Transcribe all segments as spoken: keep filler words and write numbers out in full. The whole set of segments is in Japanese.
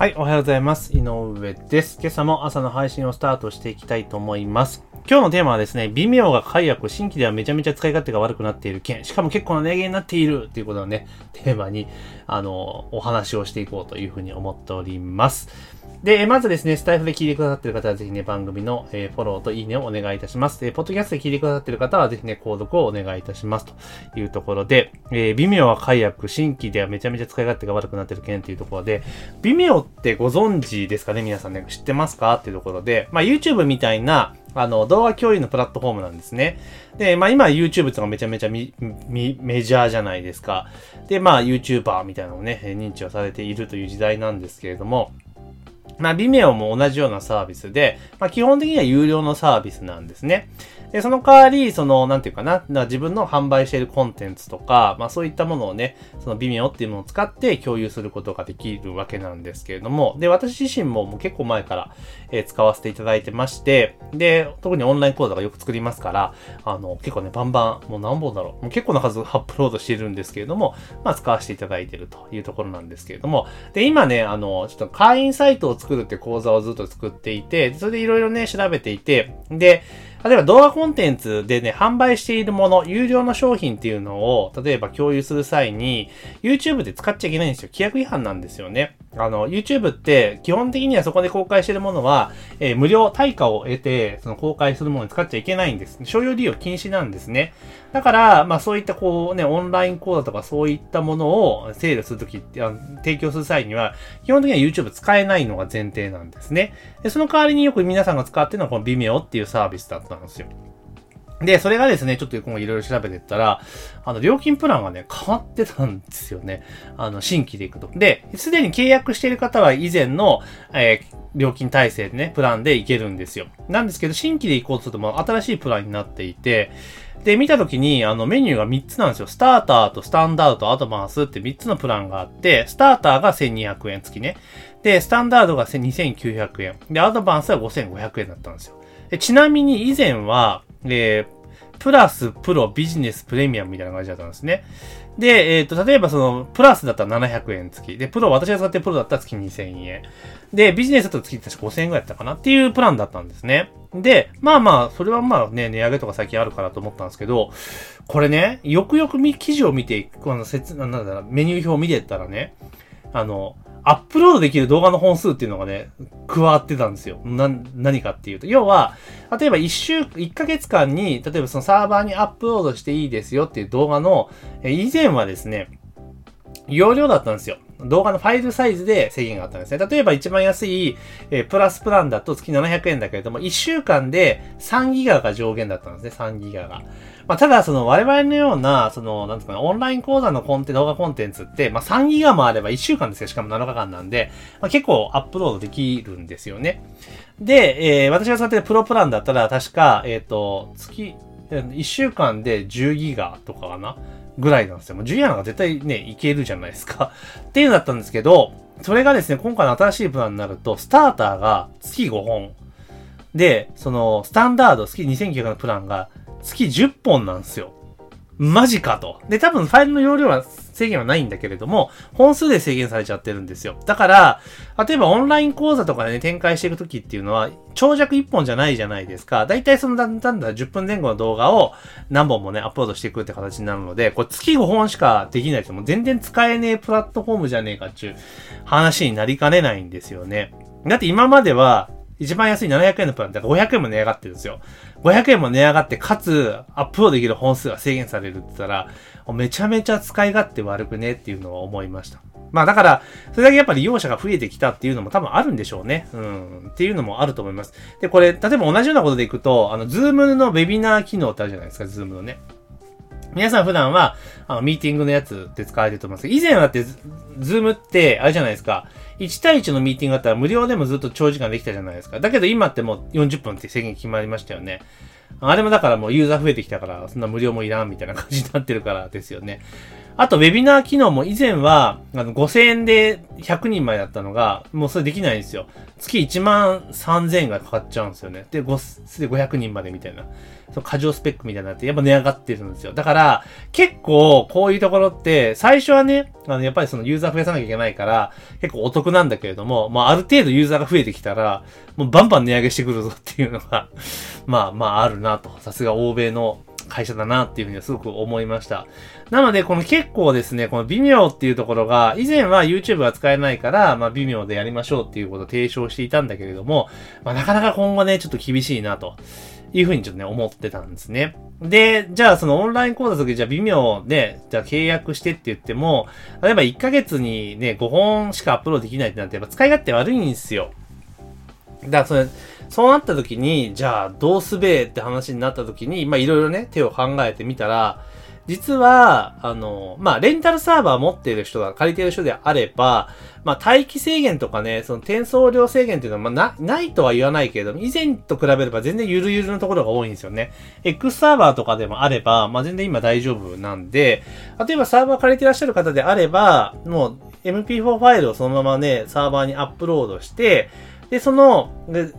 はい、おはようございます。井上です。今朝も朝の配信をスタートしていきたいと思います。今日のテーマはですね、Vimeo が解約、新規ではめちゃめちゃ使い勝手が悪くなっている件、しかも結構な値上げになっているということをね、テーマに、あの、お話をしていこうというふうに思っております。で、まずですね、スタイフで聞いてくださっている方はぜひね、番組のフォローといいねをお願いいたします。で、ポッドキャストで聞いてくださっている方はぜひね、購読をお願いいたしますというところで、えー、Vimeo は解約、新規ではめちゃめちゃ使い勝手が悪くなっている件というところで、Vimeoってご存知ですかね、皆さんね、知ってますかっていうところで、まあ YouTube みたいなあの動画共有のプラットフォームなんですね。で、まあ今 YouTube とかめちゃめちゃみみメジャーじゃないですか。で、まあ YouTuber みたいなのをね、認知をされているという時代なんですけれども、まあ Vimeo も同じようなサービスで、まあ基本的には有料のサービスなんですね。で、その代わり、その、なんていうかな、自分の販売しているコンテンツとか、まあそういったものをね、その Vimeo っていうものを使って共有することができるわけなんですけれども、で、私自身ももう結構前から、えー、使わせていただいてまして、で、特にオンライン講座がよく作りますから、あの、結構ね、バンバン、もう何本だろう、もう結構な数アップロードしているんですけれども、まあ使わせていただいているというところなんですけれども、で、今ね、あの、ちょっと会員サイトを作るって講座をずっと作っていて、それでいろいろね、調べていて、で、例えば動画コンテンツでね、販売しているもの、有料の商品っていうのを、例えば共有する際に、YouTube で使っちゃいけないんですよ。規約違反なんですよね。あの、YouTube って、基本的にはそこで公開しているものは、えー、無料対価を得て、その公開するものに使っちゃいけないんです。商用利用禁止なんですね。だから、まあそういったこうね、オンライン講座とかそういったものをセールするときって、提供する際には、基本的には YouTube 使えないのが前提なんですね。で、その代わりによく皆さんが使っているのはこの Vimeo っていうサービスだったんですよ。で、それがですね、ちょっと今後いろいろ調べてったら、あの、料金プランがね、変わってたんですよね。あの、新規でいくと。で、すでに契約している方は以前の、えー、料金体制でね、プランでいけるんですよ。なんですけど、新規で行こうとすると、もう新しいプランになっていて、で、見たときに、あの、メニューがみっつなんですよ。スターターとスタンダードとアドバンスってみっつのプランがあって、スターターがせんにひゃくえん付きね。で、スタンダードがにせんきゅうひゃくえん。で、アドバンスはごせんごひゃくえんだったんですよ。で、ちなみに以前は、えー、プラス、プロ、ビジネス、プレミアムみたいな感じだったんですね。で、えっと、例えばその、プラスだったらななひゃくえん付き。で、プロ、私が使ってるプロだったら月にせんえん。で、ビジネスだと月確かごせんえんぐらいだったかなっていうプランだったんですね。で、まあまあ、それはまあね、値上げとか最近あるからと思ったんですけど、これね、よくよく記事を見て、この説、なんだろう、メニュー表を見てったらね、あの、アップロードできる動画の本数っていうのがね、加わってたんですよ。な、何かっていうと。要は、例えば一週、一ヶ月間に、例えばそのサーバーにアップロードしていいですよっていう動画の、え以前はですね、容量だったんですよ。動画のファイルサイズで制限があったんですね。例えば一番安い、えー、プラスプランだと月ななひゃくえんだけれども、いっしゅうかんでさんギガが上限だったんですね。さんギガが。まあ、ただ、その我々のような、その、なんていうかな、オンライン講座のコンテンツ、動画コンテンツって、まあ、さんギガもあればいっしゅうかんですよ。しかもなのかかんなんで、まあ、結構アップロードできるんですよね。で、えー、私が使ってるプロプランだったら、確か、えっと、月、いっしゅうかんでじゅうギガとかかな。ぐらいなんですよ。もうじゅうギガなんか絶対ね、いけるじゃないですか。っていうのだったんですけど、それがですね、今回の新しいプランになると、スターターが月ごほん。で、その、スタンダード月にせんきゅうひゃくのプランが月じゅっぽんなんですよ。マジかと。で、多分ファイルの容量は制限はないんだけれども、本数で制限されちゃってるんですよ。だから、例えばオンライン講座とかで、ね、展開していくときっていうのは、長尺いっぽんじゃないじゃないですか。だいたいそのだんだんだじゅっぷんまえ後の動画を何本もね、アップロードしていくって形になるので、これ月ごほんしかできないと、もう全然使えねえプラットフォームじゃねえかっていう話になりかねないんですよね。だって今までは、一番安いななひゃくえんのプランってごひゃくえんも値上がってるんですよ。ごひゃくえんも値上がって、かつ、アップロードできる本数が制限されるって言ったら、めちゃめちゃ使い勝手悪くねっていうのは思いました。まあだから、それだけやっぱり利用者が増えてきたっていうのも多分あるんでしょうね。うん。っていうのもあると思います。で、これ、例えば同じようなことでいくと、あの、Zoom のウェビナー機能ってあるじゃないですか、Zoom のね。皆さん普段は、あの、ミーティングのやつって使われてると思いますけど、以前はだって、ズームって、あれじゃないですか。いち対いちのミーティングだったら無料でもずっと長時間できたじゃないですか。だけど今ってもうよんじゅっぷんって制限決まりましたよね。あれもだからもうユーザー増えてきたから、そんな無料もいらんみたいな感じになってるからですよね。あと、ウェビナー機能も以前は、あの、ごせんえんでひゃくにんまでだったのが、もうそれできないんですよ。月いちまんさんぜんえんがかかっちゃうんですよね。で、ごひゃくにんまでみたいな。その過剰スペックみたいになって、やっぱ値上がってるんですよ。だから、結構、こういうところって、最初はね、あの、やっぱりそのユーザー増やさなきゃいけないから、結構お得なんだけれども、まあ、ある程度ユーザーが増えてきたら、もうバンバン値上げしてくるぞっていうのが、まあまああるなと。さすが欧米の、会社だなっていうふうにはすごく思いました。なので、この結構ですね、この Vimeo っていうところが、以前は YouTube は使えないから、まあ Vimeo でやりましょうっていうことを提唱していたんだけれども、まあなかなか今後ね、ちょっと厳しいなというふうにちょっとね、思ってたんですね。で、じゃあそのオンライン講座の時、じゃあ Vimeo で、じゃあ契約してって言っても、例えばいっかげつにね、ごほんしかアップロードできないってなって、やっぱ使い勝手悪いんですよ。だからそれ、そうなった時に、じゃあどうすべえって話になった時に、まあいろいろね、手を考えてみたら、実は、あの、まあレンタルサーバー持っている人が借りている人であれば、まあ待機制限とかね、その転送量制限っていうのは、まあな、ないとは言わないけれども、以前と比べれば全然ゆるゆるのところが多いんですよね。X サーバーとかでもあれば、まあ全然今大丈夫なんで、例えばサーバー借りていらっしゃる方であれば、もう エムピーフォー ファイルをそのままね、サーバーにアップロードして、で、その、で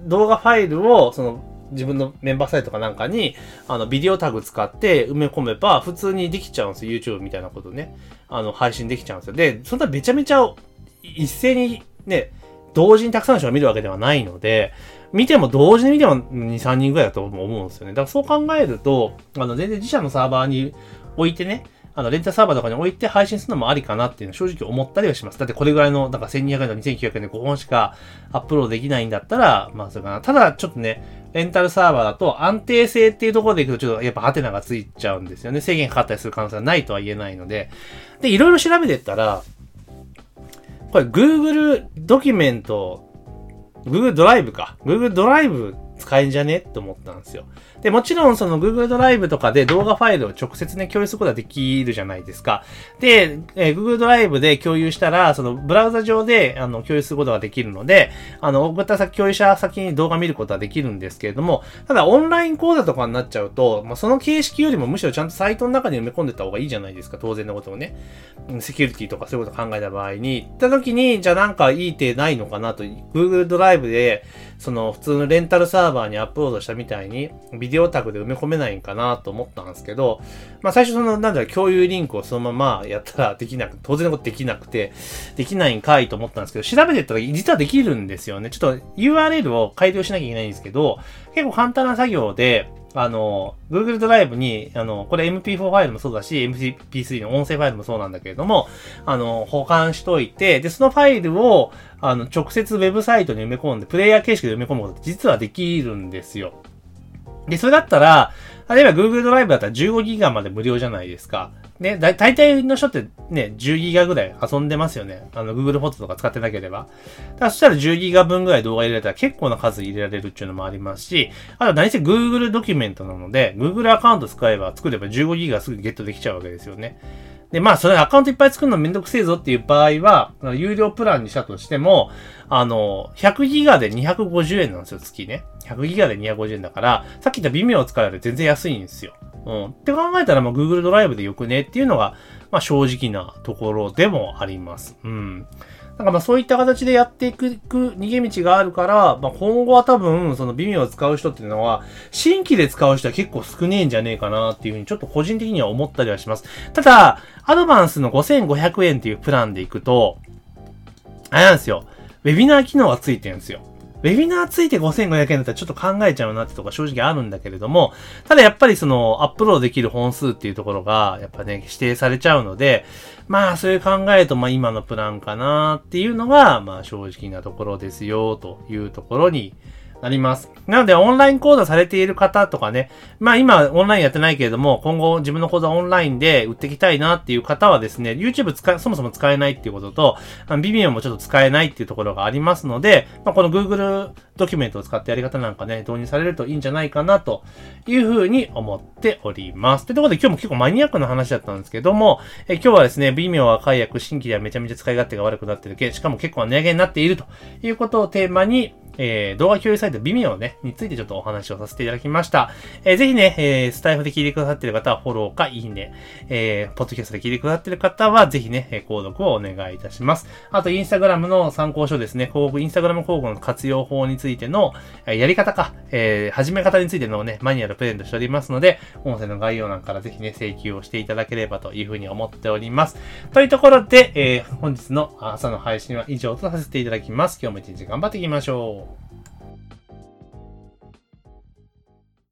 動画ファイルを、その、自分のメンバーサイトかなんかに、あの、ビデオタグ使って埋め込めば、普通にできちゃうんですよ。YouTube みたいなことね。あの、配信できちゃうんですよ。で、そんなめちゃめちゃ、一斉に、ね、同時にたくさんの人が見るわけではないので、見ても同時に見てもに、さんにんぐらいだと思うんですよね。だからそう考えると、あの、全然自社のサーバーに置いてね、あの、レンタルサーバーとかに置いて配信するのもありかなっていうのは正直思ったりはします。だってこれぐらいの、なんかせんにひゃくえんとにせんきゅうひゃくえんでごほんしかアップロードできないんだったら、まあそれかな。ただちょっとね、レンタルサーバーだと安定性っていうところでいくとちょっとやっぱハテナがついちゃうんですよね。制限かかったりする可能性はないとは言えないので。で、いろいろ調べてったら、これ Google ドキュメント、Google ドライブか。Google ドライブ使えんじゃねって思ったんですよ。で、もちろんその Google ドライブとかで動画ファイルを直接ね、共有することができるじゃないですか。で、えー、Google ドライブで共有したら、そのブラウザ上であの共有することができるので、あの、送った先、共有者先に動画見ることはできるんですけれども、ただオンライン講座とかになっちゃうと、まあ、その形式よりもむしろちゃんとサイトの中に埋め込んでた方がいいじゃないですか。当然のことをね。セキュリティとかそういうことを考えた場合に、行った時に、じゃあなんかいい手ないのかなと、Google ドライブで、その普通のレンタルサーバーにアップロードしたみたいに、ビデオタグで埋め込めないんかなと思ったんですけど、まあ最初その、なんだろう、共有リンクをそのままやったらできなく、当然のことできなくて、できないんかいと思ったんですけど、調べてったら実はできるんですよね。ちょっと ユーアールエル を改良しなきゃいけないんですけど、結構簡単な作業で、あの、Google ドライブに、あの、これ エムピーフォー ファイルもそうだし、エムピースリー の音声ファイルもそうなんだけれども、あの、保管しといて、で、そのファイルを、あの、直接ウェブサイトに埋め込んで、プレイヤー形式で埋め込むことって実はできるんですよ。で、それだったら、例えば Google ドライブだったらじゅうごギガまで無料じゃないですか。ね、だ、大体の人ってね、じゅうギガぐらい遊んでますよね。あの、Google フォトとか使ってなければ。だからそしたらじゅうギガぶんぐらい動画入れられたら結構な数入れられるっていうのもありますし、あと何せ Google ドキュメントなので、Google アカウント使えば作ればじゅうごギガすぐゲットできちゃうわけですよね。で、まあ、それアカウントいっぱい作るのめんどくせえぞっていう場合は、有料プランにしたとしても、あの、ひゃくギガでにひゃくごじゅうえんなんですよ、月ね。ひゃくギガでにひゃくごじゅうえんだから、さっき言った Vimeo を使うより全然安いんですよ。うん。って考えたら、まあ、Google ドライブでよくねっていうのが、まあ、正直なところでもあります。うん。なんかまあそういった形でやっていく逃げ道があるから、まあ今後は多分その Vimeo を使う人っていうのは新規で使う人は結構少ねえんじゃねえかなっていうふうにちょっと個人的には思ったりはします。ただ、アドバンスのごせんごひゃくえんっていうプランでいくと、あれなんですよ。ウェビナー機能がついてるんですよ。ウェビナーついてごせんごひゃくえんだったらちょっと考えちゃうなってとか正直あるんだけれども、ただやっぱりそのアップロードできる本数っていうところがやっぱね指定されちゃうので、まあそういう考えるとまあ今のプランかなっていうのがまあ正直なところですよというところになります。なのでオンライン講座されている方とかね、まあ今オンラインやってないけれども、今後自分の講座オンラインで売っていきたいなっていう方はですね、YouTube 使、そもそも使えないっていうことと、Vimeo もちょっと使えないっていうところがありますので、まあこの Google ドキュメントを使ってやり方なんかね、導入されるといいんじゃないかなというふうに思っております。というところで今日も結構マニアックな話だったんですけども、え今日はですね、Vimeo は解約、新規ではめちゃめちゃ使い勝手が悪くなってるけ、しかも結構値上げになっているということをテーマに、えー、動画共有サイト Vimeo ね、についてちょっとお話をさせていただきました。えー、ぜひね、えー、スタイフで聞いてくださっている方はフォローかいいね。えー、ポッドキャストで聞いてくださっている方はぜひね、購読をお願いいたします。あと、インスタグラムの参考書ですね、広告、インスタグラム広告の活用法についての、やり方か、えー、始め方についてのね、マニュアルプレゼントしておりますので、音声の概要欄からぜひね、請求をしていただければというふうに思っております。というところで、えー、本日の朝の配信は以上とさせていただきます。今日も一日頑張っていきましょう。